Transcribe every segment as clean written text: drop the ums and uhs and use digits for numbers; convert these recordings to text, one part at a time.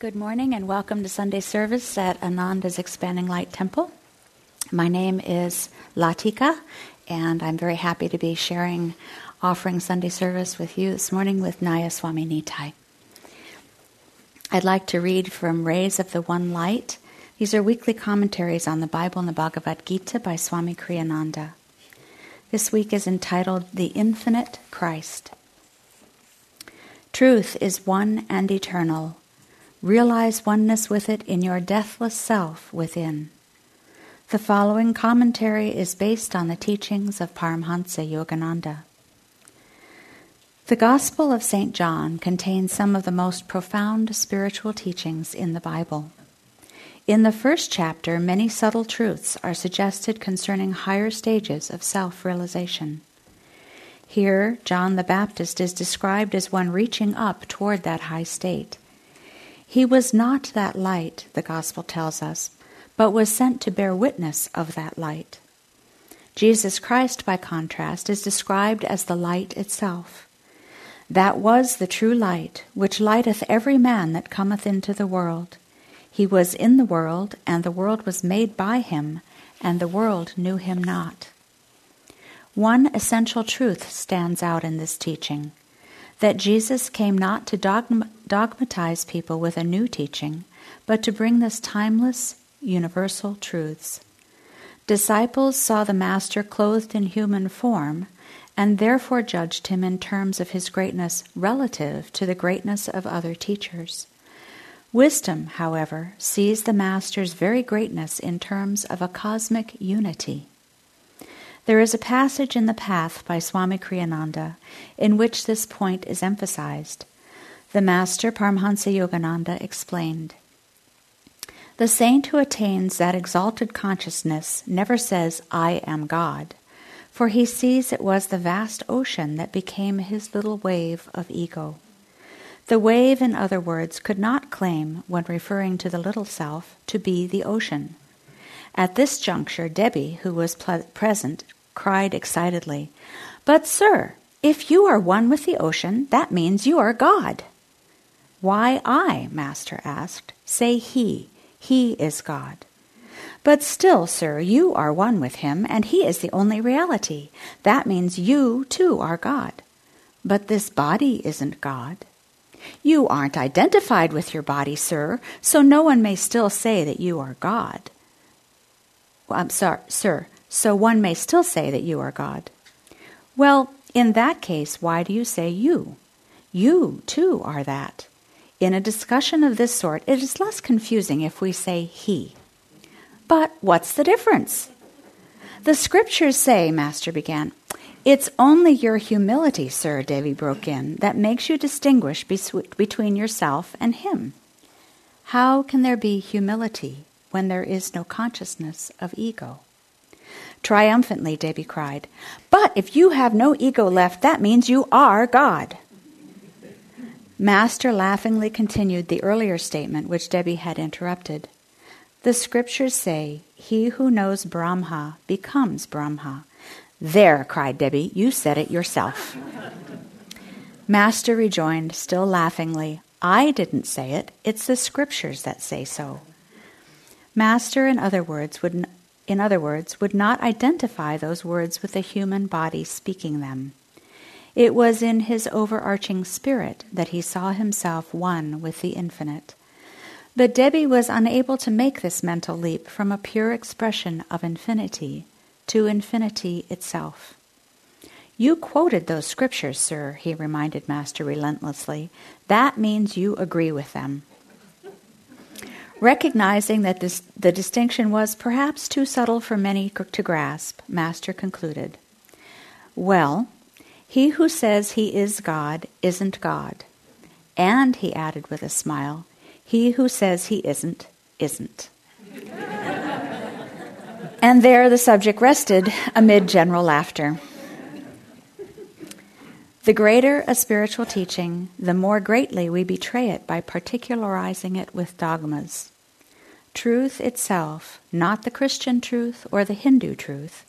Good morning and welcome to Sunday service at Ananda's Expanding Light Temple. My name is Latika and I'm very happy to be sharing, offering Sunday service with you this morning with Naya Swami Nittai. I'd like to read from Rays of the One Light. These are weekly commentaries on the Bible and the Bhagavad Gita by Swami Kriyananda. This week is entitled The Infinite Christ. Truth is one and eternal. Realize oneness with it in your deathless self within. The following commentary is based on the teachings of Paramhansa Yogananda. The Gospel of St. John contains some of the most profound spiritual teachings in the Bible. In the first chapter, many subtle truths are suggested concerning higher stages of self-realization. Here, John the Baptist is described as one reaching up toward that high state. He was not that light, the Gospel tells us, but was sent to bear witness of that light. Jesus Christ, by contrast, is described as the light itself. That was the true light, which lighteth every man that cometh into the world. He was in the world, and the world was made by him, and the world knew him not. One essential truth stands out in this teaching, that Jesus came not to dogmatize people with a new teaching, but to bring this timeless, universal truths. Disciples saw the Master clothed in human form, and therefore judged him in terms of his greatness relative to the greatness of other teachers. Wisdom, however, sees the Master's very greatness in terms of a cosmic unity. There is a passage in The Path by Swami Kriyananda in which this point is emphasized. The Master Paramhansa Yogananda explained, "The saint who attains that exalted consciousness never says, 'I am God,' for he sees it was the vast ocean that became his little wave of ego. The wave, in other words, could not claim, when referring to the little self, to be the ocean." At this juncture, Debbie, who was present, cried excitedly, "But, sir, if you are one with the ocean, that means you are God." "Why I?" Master asked. "Say he. He is God." "But still, sir, you are one with him, and he is the only reality. That means you, too, are God." "But this body isn't God." "You aren't identified with your body, sir, so no one may still say that you are God." "Well, I'm sorry, sir, so one may still say that you are God." "Well, in that case, why do you say you? You, too, are that." In a discussion of this sort, it is less confusing if we say he. "But what's the difference?" "The scriptures say," Master began. "It's only your humility, sir," Davy broke in, "that makes you distinguish between yourself and him." "How can there be humility when there is no consciousness of ego?" Triumphantly, Davy cried, "But if you have no ego left, that means you are God." Master laughingly continued the earlier statement which Davy had interrupted. "The scriptures say, 'He who knows Brahma becomes Brahma.'" "There," cried Debbie, "you said it yourself." Master rejoined, still laughingly, "I didn't say it. It's the scriptures that say so." Master, in other words, would not identify those words with the human body speaking them. It was in his overarching spirit that he saw himself one with the infinite. But Debbie was unable to make this mental leap from a pure expression of infinity to infinity itself. "You quoted those scriptures, sir," he reminded Master relentlessly. "That means you agree with them." Recognizing that the distinction was perhaps too subtle for many to grasp, Master concluded, "Well, he who says he is God isn't God. And," he added with a smile, "he who says he isn't, isn't." And there the subject rested amid general laughter. The greater a spiritual teaching, the more greatly we betray it by particularizing it with dogmas. Truth itself, not the Christian truth or the Hindu truth,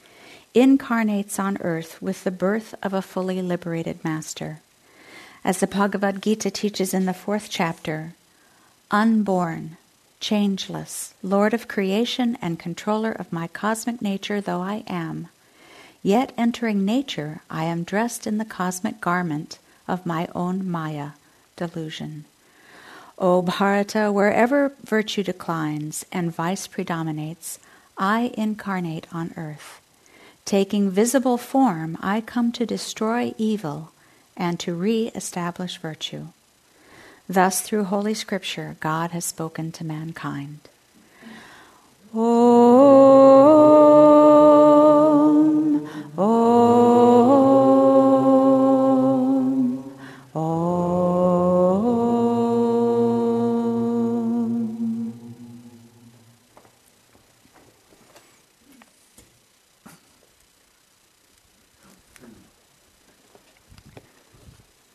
incarnates on earth with the birth of a fully liberated master. As the Bhagavad Gita teaches in the 4th chapter, unborn, changeless, Lord of creation and controller of my cosmic nature though I am, yet entering nature I am dressed in the cosmic garment of my own Maya, delusion. O Bharata, wherever virtue declines and vice predominates, I incarnate on earth. Taking visible form, I come to destroy evil and to re-establish virtue. Thus, through Holy Scripture, God has spoken to mankind. Om, Om, Om.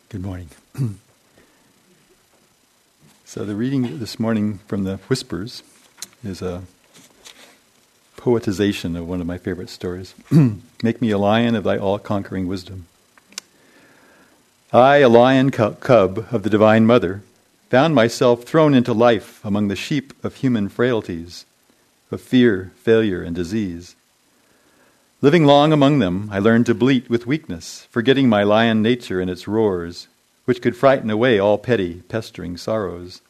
Good morning. So the reading this morning from the Whispers is a poetization of one of my favorite stories. Make me a lion of thy all-conquering wisdom. I, a lion cub of the Divine Mother, found myself thrown into life among the sheep of human frailties, of fear, failure, and disease. Living long among them, I learned to bleat with weakness, forgetting my lion nature in its roars, which could frighten away all petty, pestering sorrows.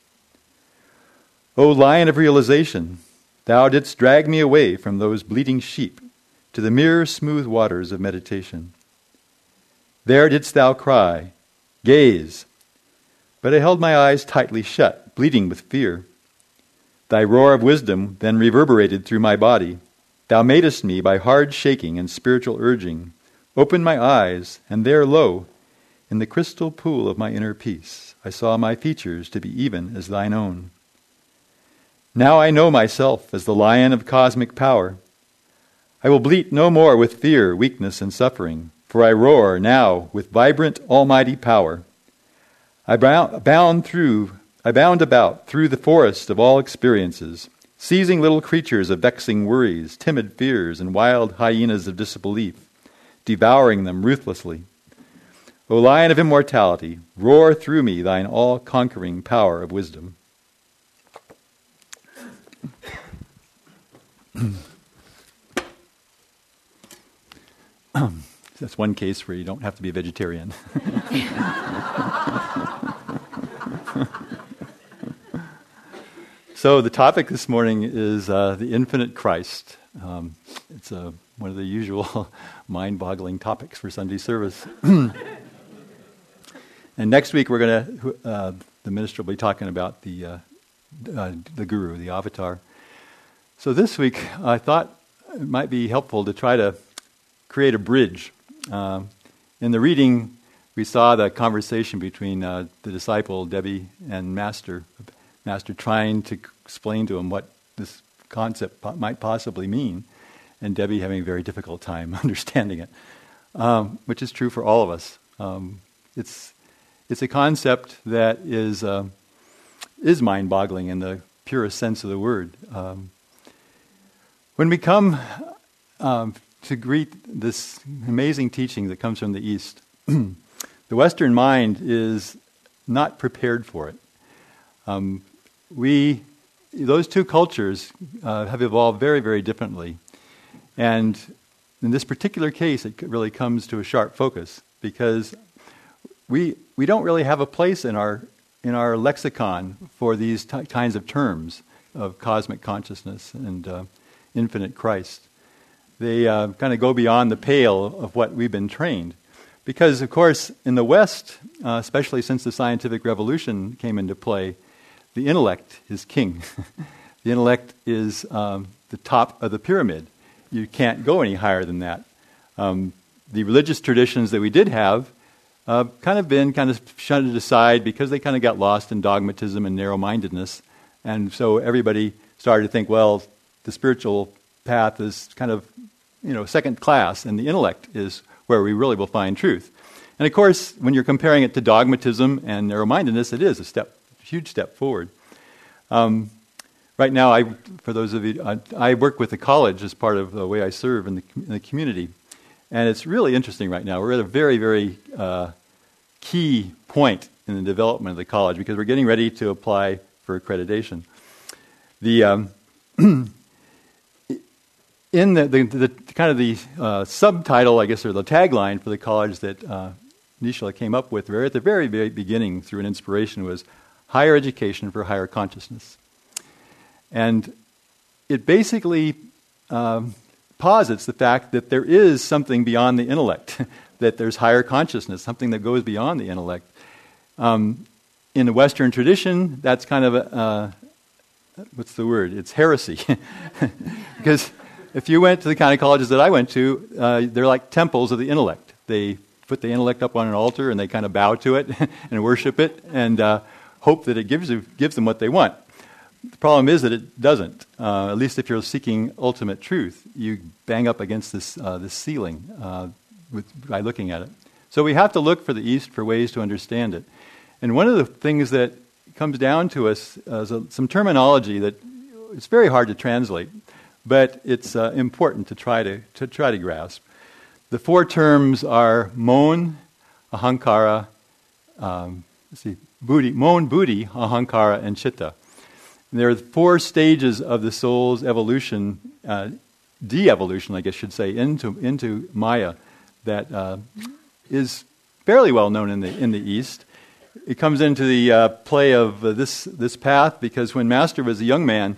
O lion of realization, thou didst drag me away from those bleating sheep to the mirror smooth waters of meditation. There didst thou cry, gaze, but I held my eyes tightly shut, bleeding with fear. Thy roar of wisdom then reverberated through my body. Thou madest me by hard shaking and spiritual urging. Open my eyes, and there, lo, in the crystal pool of my inner peace, I saw my features to be even as thine own. Now I know myself as the lion of cosmic power. I will bleat no more with fear, weakness, and suffering, for I roar now with vibrant, almighty power. I bound about through the forest of all experiences, seizing little creatures of vexing worries, timid fears, and wild hyenas of disbelief, devouring them ruthlessly. O lion of immortality, roar through me thine all-conquering power of wisdom. That's one case where you don't have to be a vegetarian. So the topic this morning is the infinite Christ. It's one of the usual mind-boggling topics for Sunday service. And next week we're going to, the minister will be talking about the guru, the avatar. So this week I thought it might be helpful to try to create a bridge. In the reading, we saw the conversation between the disciple Debbie and Master trying to explain to him what this concept might possibly mean, and Debbie having a very difficult time understanding it, which is true for all of us. It's a concept that is mind-boggling in the purest sense of the word. When we come to greet this amazing teaching that comes from the East, the Western mind is not prepared for it. Those two cultures have evolved very, very differently. And in this particular case, it really comes to a sharp focus because we don't really have a place in our lexicon for these kinds of terms of cosmic consciousness and infinite Christ. They kind of go beyond the pale of what we've been trained. Because, of course, in the West, especially since the scientific revolution came into play, the intellect is king. The intellect is the top of the pyramid. You can't go any higher than that. The religious traditions that we did have kind of shunted aside because they kind of got lost in dogmatism and narrow-mindedness. And so everybody started to think, well, the spiritual path is kind of, second class, and the intellect is where we really will find truth. And of course, when you're comparing it to dogmatism and narrow-mindedness, it is a huge step forward. Right now, for those of you, I work with the college as part of the way I serve in the community. And it's really interesting right now. We're at a very, very key point in the development of the college because we're getting ready to apply for accreditation. In the kind of the subtitle, I guess, or the tagline for the college that Nishal came up with at the very, very beginning through an inspiration was Higher Education for Higher Consciousness. And it basically posits the fact that there is something beyond the intellect, that there's higher consciousness, something that goes beyond the intellect. In the Western tradition, that's kind of a, what's the word? It's heresy. Because if you went to the kind of colleges that I went to, they're like temples of the intellect. They put the intellect up on an altar and they kind of bow to it and worship it and hope that it gives them what they want. The problem is that it doesn't. At least if you're seeking ultimate truth, you bang up against this ceiling by looking at it. So we have to look for the East for ways to understand it. And one of the things that comes down to us is some terminology that it's very hard to translate, but it's important to try to grasp. The four terms are moan, ahankara, buddhi, moan, buddhi, ahankara, and chitta. There are four stages of the soul's evolution, de-evolution, I guess you should say, into Maya that is fairly well known in the East. It comes into the play of this path because when Master was a young man,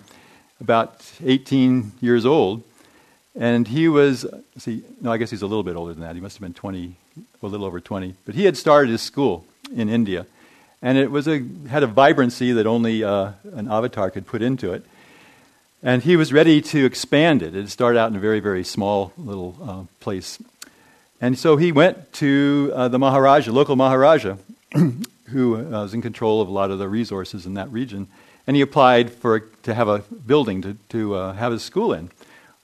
about 18 years old, and he was, I guess he's a little bit older than that. He must have been 20, a little over 20. But he had started his school in India. And it was had a vibrancy that only an avatar could put into it. And he was ready to expand it. It started out in a very, very small little place. And so he went to the Maharaja, local Maharaja, who was in control of a lot of the resources in that region. And he applied to have a building to have his school in.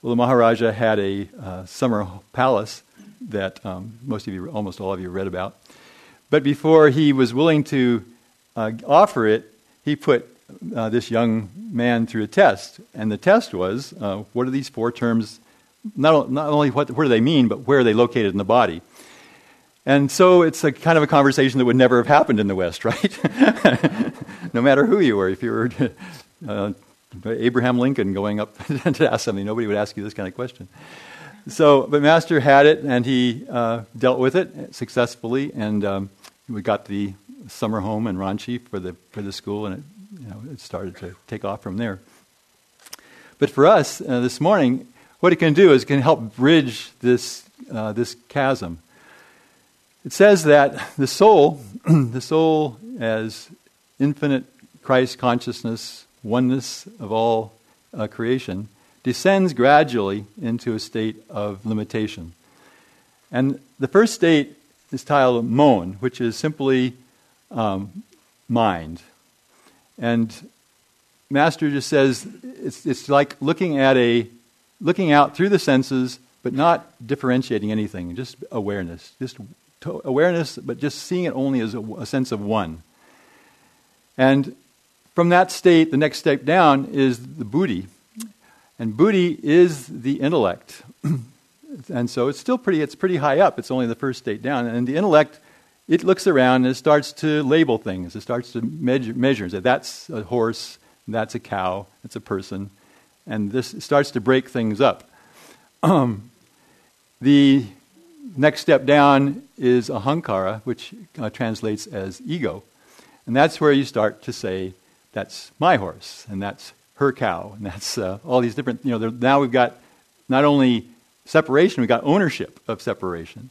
Well, the Maharaja had a summer palace that almost all of you read about. But before he was willing to offer it, he put this young man through a test. And the test was, what are these four terms, not only what do they mean, but where are they located in the body? And so it's a kind of a conversation that would never have happened in the West, right? No matter who you were, if you were Abraham Lincoln going up to ask something, nobody would ask you this kind of question. So, but Master had it, and he dealt with it successfully, and we got the summer home in Ranchi for the school, and it started to take off from there. But for us this morning, what it can do is it can help bridge this chasm. It says that the soul, as infinite Christ consciousness, oneness of all creation, descends gradually into a state of limitation. And the first state is titled moan, which is simply mind. And Master just says it's like looking out through the senses, but not differentiating anything, just awareness. Just awareness, but just seeing it only as a sense of one. And from that state, the next step down is the buddhi. And buddhi is the intellect. And so it's still pretty high up. It's only the first state down. And the intellect, it looks around and it starts to label things. It starts to measure. So that's a horse, that's a cow, that's a person. And this starts to break things up. The next step down is ahankara, which translates as ego. And that's where you start to say, that's my horse, and that's her cow, and that's all these different, now we've got not only separation, we've got ownership of separation.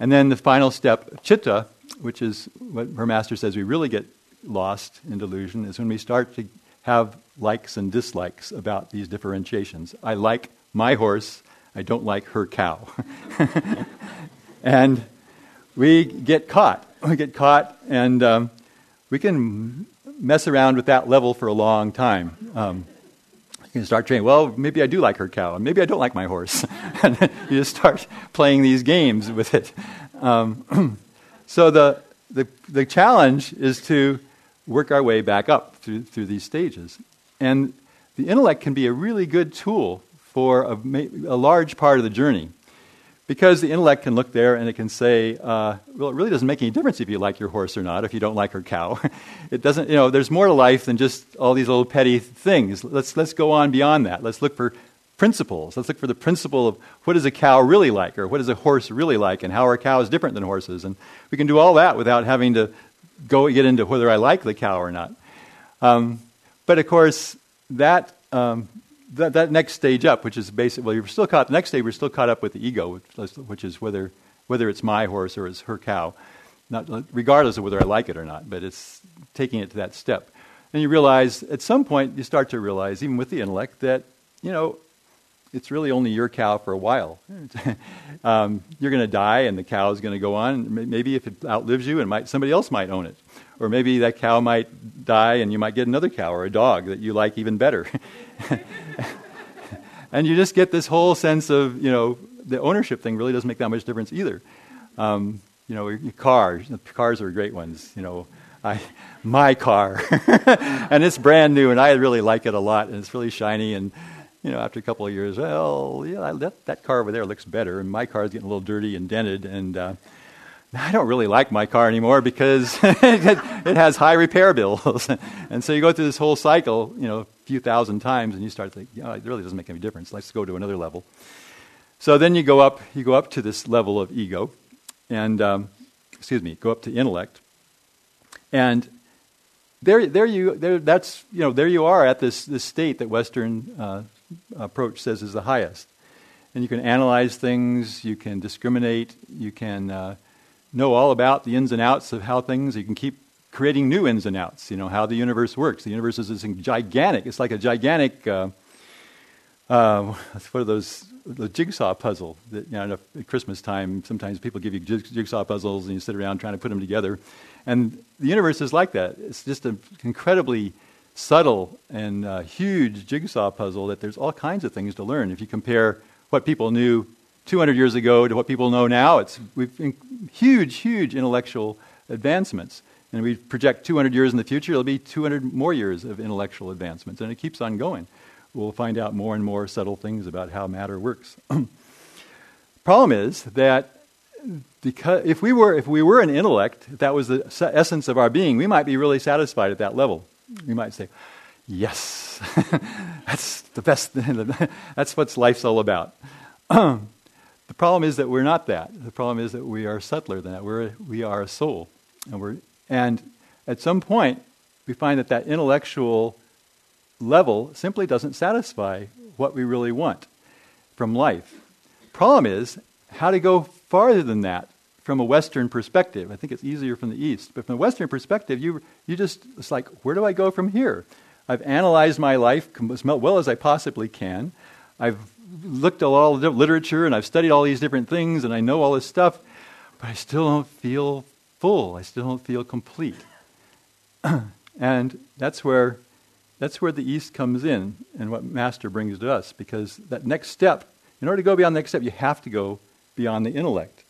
And then the final step, chitta, which is what her Master says we really get lost in delusion, is when we start to have likes and dislikes about these differentiations. I like my horse, I don't like her cow. And we get caught. And we can mess around with that level for a long time. You can start training, well, maybe I do like her cow, and maybe I don't like my horse. And you just start playing these games with it. So the challenge is to work our way back up through these stages. And the intellect can be a really good tool for a large part of the journey. Because the intellect can look there and it can say, well, it really doesn't make any difference if you like your horse or not, if you don't like her cow. It doesn't, you know, there's more to life than just all these little petty things. Let's go on beyond that. Let's look for principles. Let's look for the principle of what is a cow really like, or what is a horse really like, and how are cows different than horses? And we can do all that without having to go get into whether I like the cow or not. But of course, that next stage up, which is basically, we're still caught up with the ego, which is whether it's my horse or it's her cow, not regardless of whether I like it or not, but it's taking it to that step. And you realize, at some point, you start to realize, even with the intellect, that, you know, it's really only your cow for a while. You're going to die and the cow is going to go on. And maybe if it outlives you, somebody else might own it. Or maybe that cow might die and you might get another cow or a dog that you like even better. And you just get this whole sense of, you know, the ownership thing really doesn't make that much difference either. You know, your car, cars are great ones, you know. My car, and it's brand new and I really like it a lot and it's really shiny and, you know, after a couple of years, well, yeah, that car over there looks better and my car's getting a little dirty and dented and I don't really like my car anymore because it has high repair bills. And so you go through this whole cycle, you know, a few thousand times, and you start to think, yeah, it really doesn't make any difference. Let's go to another level. So then you go up to this level of ego, and go up to intellect, and there you are at this state that Western approach says is the highest. And you can analyze things, you can discriminate, you can know all about the ins and outs of how things, you can keep creating new ins and outs, you know, how the universe works. The universe is gigantic, it's like a gigantic, what are those, the jigsaw puzzle that, you know, at Christmas time, sometimes people give you jigsaw puzzles and you sit around trying to put them together. And the universe is like that. It's just an incredibly subtle and huge jigsaw puzzle that there's all kinds of things to learn. If you compare what people knew 200 years ago to what people know now, we've huge, huge intellectual advancements. And we project 200 years in the future, there'll be 200 more years of intellectual advancements, and it keeps on going. We'll find out more and more subtle things about how matter works. Problem is that because if we were an intellect, if that was the essence of our being, we might be really satisfied at that level. We might say, "Yes, that's the best. That's what life's all about." The problem is that we're not that. The problem is that we are subtler than that. We are a soul, and at some point we find that intellectual level simply doesn't satisfy what we really want from life. Problem is how to go farther than that from a Western perspective. I think it's easier from the East, but from a Western perspective, it's like, where do I go from here? I've analyzed my life as well as I possibly can. I've looked at all the literature and I've studied all these different things and I know all this stuff, but I still don't feel full. I still don't feel complete. And that's where the East comes in and what Master brings to us, because that next step, in order to go beyond the next step, you have to go beyond the intellect.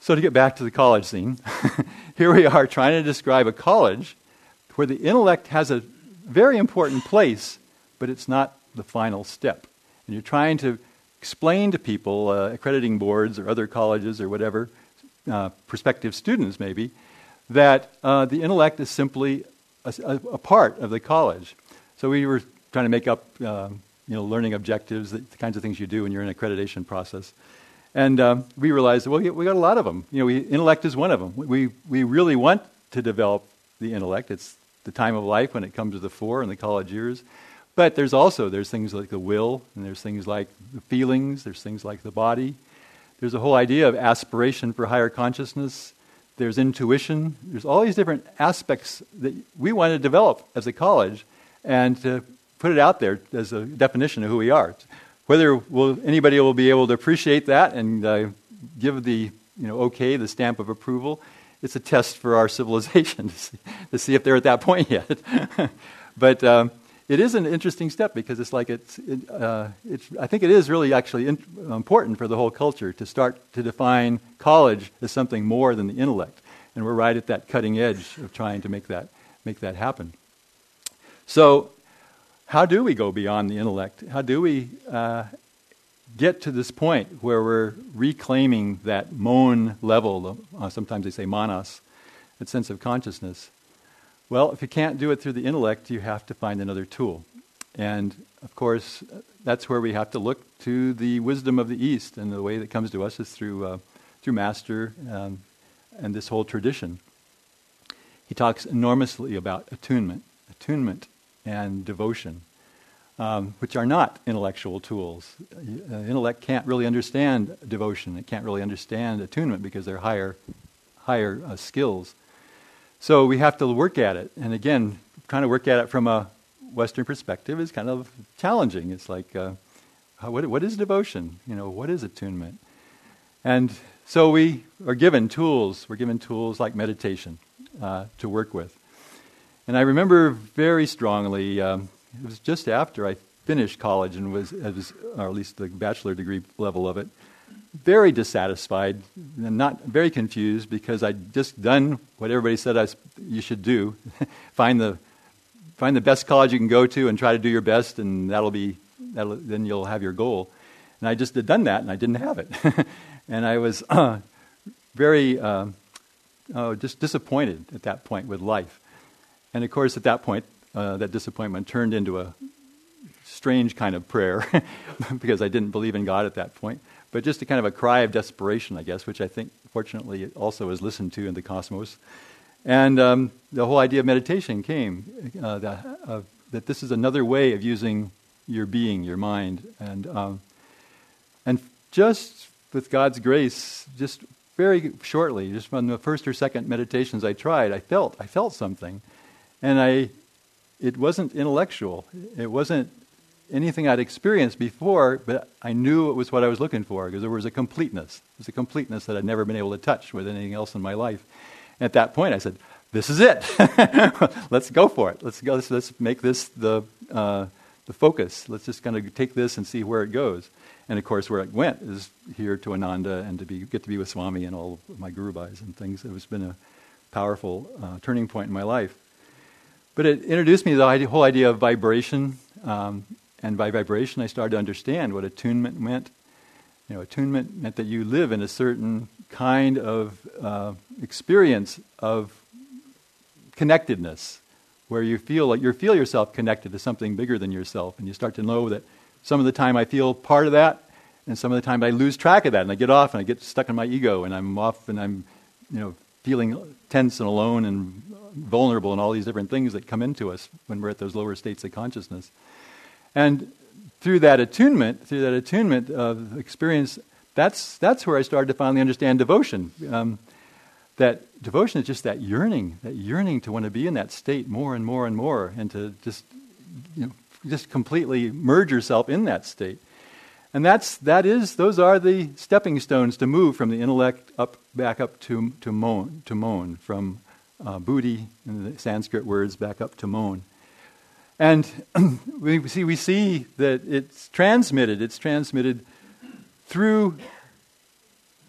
So to get back to the college scene, here we are trying to describe a college where the intellect has a very important place, but it's not the final step. And you're trying to explain to people, accrediting boards or other colleges or whatever, prospective students maybe, that the intellect is simply a part of the college. So we were trying to make up learning objectives, the kinds of things you do when you're in an accreditation process. And we realized, well, we got a lot of them. You know, intellect is one of them. We really want to develop the intellect. It's the time of life when it comes to the fore in the college years. But there's things like the will, and there's things like the feelings, there's things like the body. There's a whole idea of aspiration for higher consciousness. There's intuition. There's all these different aspects that we want to develop as a college and to put it out there as a definition of who we are. Whether anybody will be able to appreciate that and give the the stamp of approval, it's a test for our civilization to see if they're at that point yet. But it is an interesting step because it's like I think it is really actually important for the whole culture to start to define college as something more than the intellect, and we're right at that cutting edge of trying to make that happen. So. How do we go beyond the intellect? How do we get to this point where we're reclaiming that moan level, sometimes they say manas, that sense of consciousness. Well, if you can't do it through the intellect, you have to find another tool. And, of course, that's where we have to look to the wisdom of the East, and the way that comes to us is through Master and this whole tradition. He talks enormously about attunement and devotion, which are not intellectual tools. Intellect can't really understand devotion. It can't really understand attunement because they're higher skills. So we have to work at it. And again, trying to work at it from a Western perspective is kind of challenging. It's like, what is devotion? You know, what is attunement? And so we are given tools. We're given tools like meditation to work with. And I remember very strongly, it was just after I finished college and was, or at least the bachelor degree level of it, very dissatisfied and not very confused because I'd just done what everybody said you should do. Find the best college you can go to and try to do your best, and then you'll have your goal. And I just had done that, and I didn't have it. And I was very just disappointed at that point with life. And of course, at that point, that disappointment turned into a strange kind of prayer because I didn't believe in God at that point. But just a kind of a cry of desperation, I guess, which I think, fortunately, also is listened to in the cosmos. And the whole idea of meditation came, that this is another way of using your being, your mind. And just with God's grace, just very shortly, just from the first or second meditations I tried, I felt something. And it wasn't intellectual. It wasn't anything I'd experienced before, but I knew it was what I was looking for, because there was a completeness. It was a completeness that I'd never been able to touch with anything else in my life. And at that point, I said, "This is it. Let's go for it. Let's go. Let's make this the focus. Let's just kind of take this and see where it goes." And of course, where it went is here to Ananda and to be with Swami and all of my gurubhais and things. It's been a powerful turning point in my life. But it introduced me to the whole idea of vibration. And by vibration, I started to understand what attunement meant. You know, attunement meant that you live in a certain kind of experience of connectedness, where you feel like you feel yourself connected to something bigger than yourself, and you start to know that some of the time I feel part of that, and some of the time I lose track of that, and I get off and I get stuck in my ego, and I'm off and I'm, you know, feeling tense and alone and vulnerable and all these different things that come into us when we're at those lower states of consciousness. And through that attunement of experience, that's where I started to finally understand devotion. That devotion is just that yearning to want to be in that state more and more and more, and to just, you know, just completely merge yourself in that state. And those are the stepping stones to move from the intellect back up to moan, from buddhi in the Sanskrit words back up to moan. And we see that it's transmitted through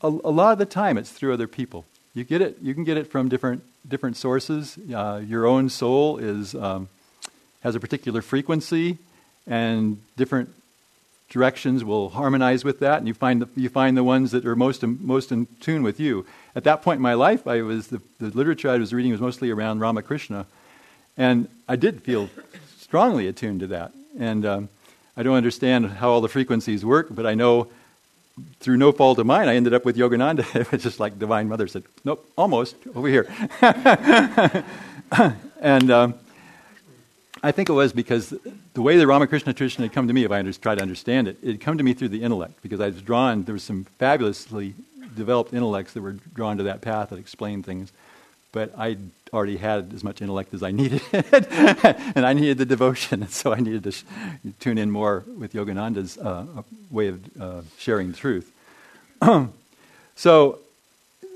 a lot of the time. It's through other people. You get it. You can get it from different sources. Your own soul has a particular frequency, and different directions will harmonize with that. And you find the ones that are most in tune with you. At that point in my life, the literature I was reading was mostly around Ramakrishna, and I did feel strongly attuned to that. And I don't understand how all the frequencies work, but I know through no fault of mine, I ended up with Yogananda. It was just like Divine Mother said, "Nope, almost, over here." And I think it was because the way the Ramakrishna tradition had come to me, if I tried to understand it, it had come to me through the intellect, because I was drawn, there were some fabulously developed intellects that were drawn to that path that explained things. But I already had as much intellect as I needed, and I needed the devotion, and so I needed to tune in more with Yogananda's way of sharing truth. So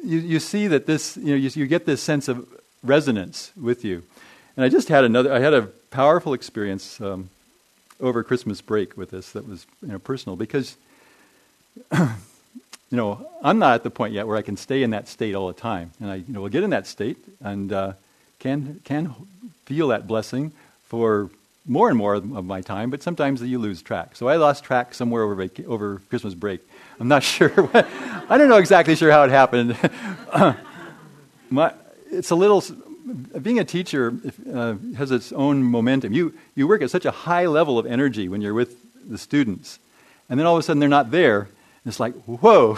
you see that this, you know, you get this sense of resonance with you. And I just had I had a powerful experience over Christmas break with this that was, you know, personal, because you know, I'm not at the point yet where I can stay in that state all the time. And I, you know, will get in that state and can feel that blessing for more and more of my time, but sometimes you lose track. So I lost track somewhere over Christmas break. I'm not sure. I don't know exactly sure how it happened. It's a little... Being a teacher has its own momentum. You work at such a high level of energy when you're with the students, and then all of a sudden they're not there, and it's like, whoa.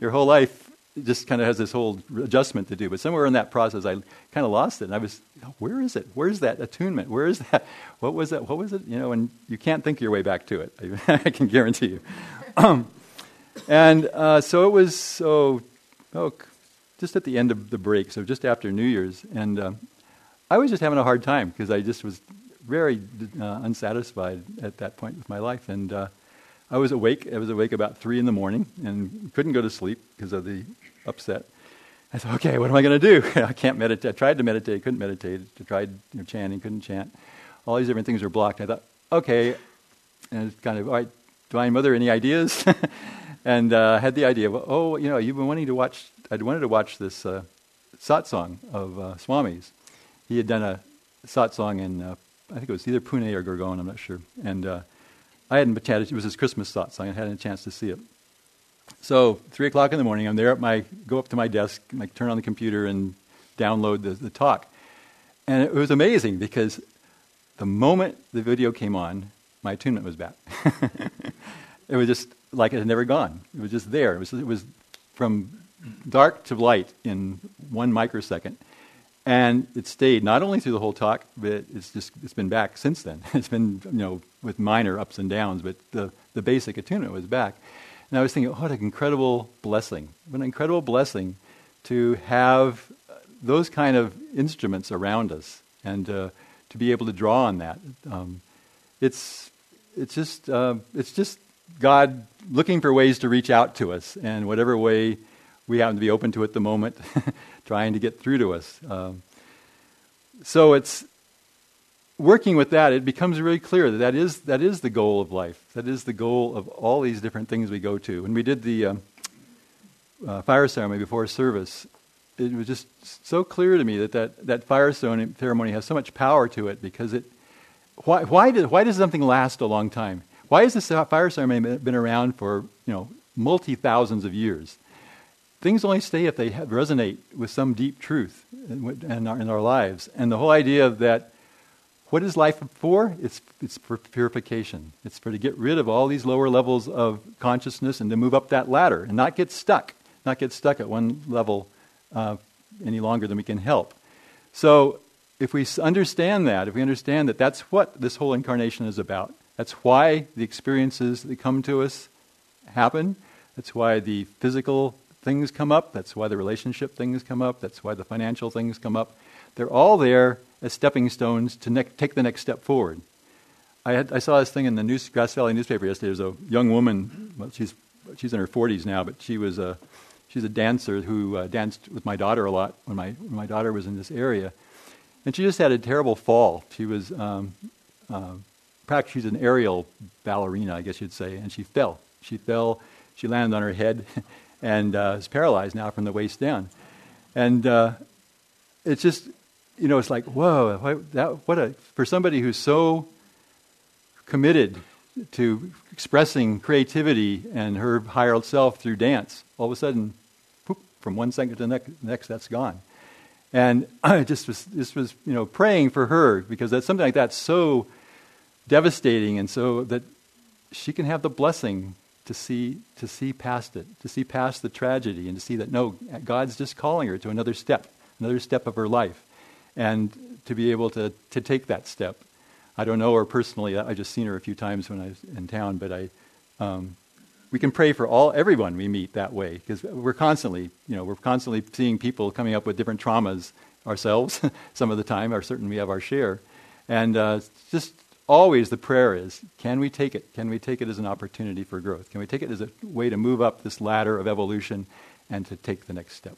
Your whole life just kind of has this whole adjustment to do. But somewhere in that process, I kind of lost it, and I was, where is it? Where's that attunement? Where is that? What was that? What was it? You know, and you can't think your way back to it. I can guarantee you. So it was so... Oh, just at the end of the break, so just after New Year's, and I was just having a hard time because I just was very unsatisfied at that point with my life, and I was awake. I was awake about 3 a.m. and couldn't go to sleep because of the upset. I thought, okay, what am I going to do? I can't meditate. I tried to meditate, couldn't meditate. I tried chanting, couldn't chant. All these different things were blocked. I thought, okay, and it's kind of, all right, Divine Mother, any ideas? And I had the idea of, you've been wanting to watch. I'd wanted to watch this satsang of Swami's. He had done a satsang in, I think it was either Pune or Gurgaon, I'm not sure. And I hadn't chatted. It was his Christmas satsang. I hadn't had a chance to see it. So 3 o'clock in the morning, I'm there at go up to my desk, and I turn on the computer and download the talk. And it was amazing because the moment the video came on, my attunement was back. It was just like it had never gone. It was just there. It was from dark to light in 1 microsecond, and it stayed not only through the whole talk, but it's been back since then. It's been with minor ups and downs, but the basic attunement was back. And I was thinking, what an incredible blessing! What an incredible blessing to have those kind of instruments around us, and to be able to draw on that. It's just God looking for ways to reach out to us, and whatever way we happen to be open to at the moment, trying to get through to us. So it's working with that. It becomes really clear that is the goal of life. That is the goal of all these different things we go to. When we did the fire ceremony before service, it was just so clear to me that fire ceremony has so much power to it because it. Why does something last a long time? Why has this fire ceremony been around for multi thousands of years? Things only stay if they resonate with some deep truth in our lives. And the whole idea of that, what is life for? It's for purification. It's for to get rid of all these lower levels of consciousness and to move up that ladder and not get stuck at one level any longer than we can help. So if we understand that, that's what this whole incarnation is about, that's why the experiences that come to us happen, that's why the physical things come up, that's why the relationship things come up, that's why the financial things come up. They're all there as stepping stones to take the next step forward. I saw this thing in the Grass Valley newspaper yesterday. There's a young woman, well, she's in her 40s now, but she's a dancer who danced with my daughter a lot when my daughter was in this area. And she just had a terrible fall. She was she's an aerial ballerina, I guess you'd say, and she fell. She landed on her head. And is paralyzed now from the waist down, and it's just, it's like, whoa! For somebody who's so committed to expressing creativity and her higher self through dance, all of a sudden, poop, from one second to the next, that's gone. And I just was praying for her because that's something like that's so devastating, and so that she can have the blessing to see past it, to see past the tragedy, and to see that, no, God's just calling her to another step of her life, and to be able to take that step. I don't know her personally. I just seen her a few times when I was in town, but we can pray for everyone we meet that way, because we're constantly seeing people coming up with different traumas ourselves, some of the time, we have our share, and just always the prayer is, can we take it? Can we take it as an opportunity for growth? Can we take it as a way to move up this ladder of evolution and to take the next step?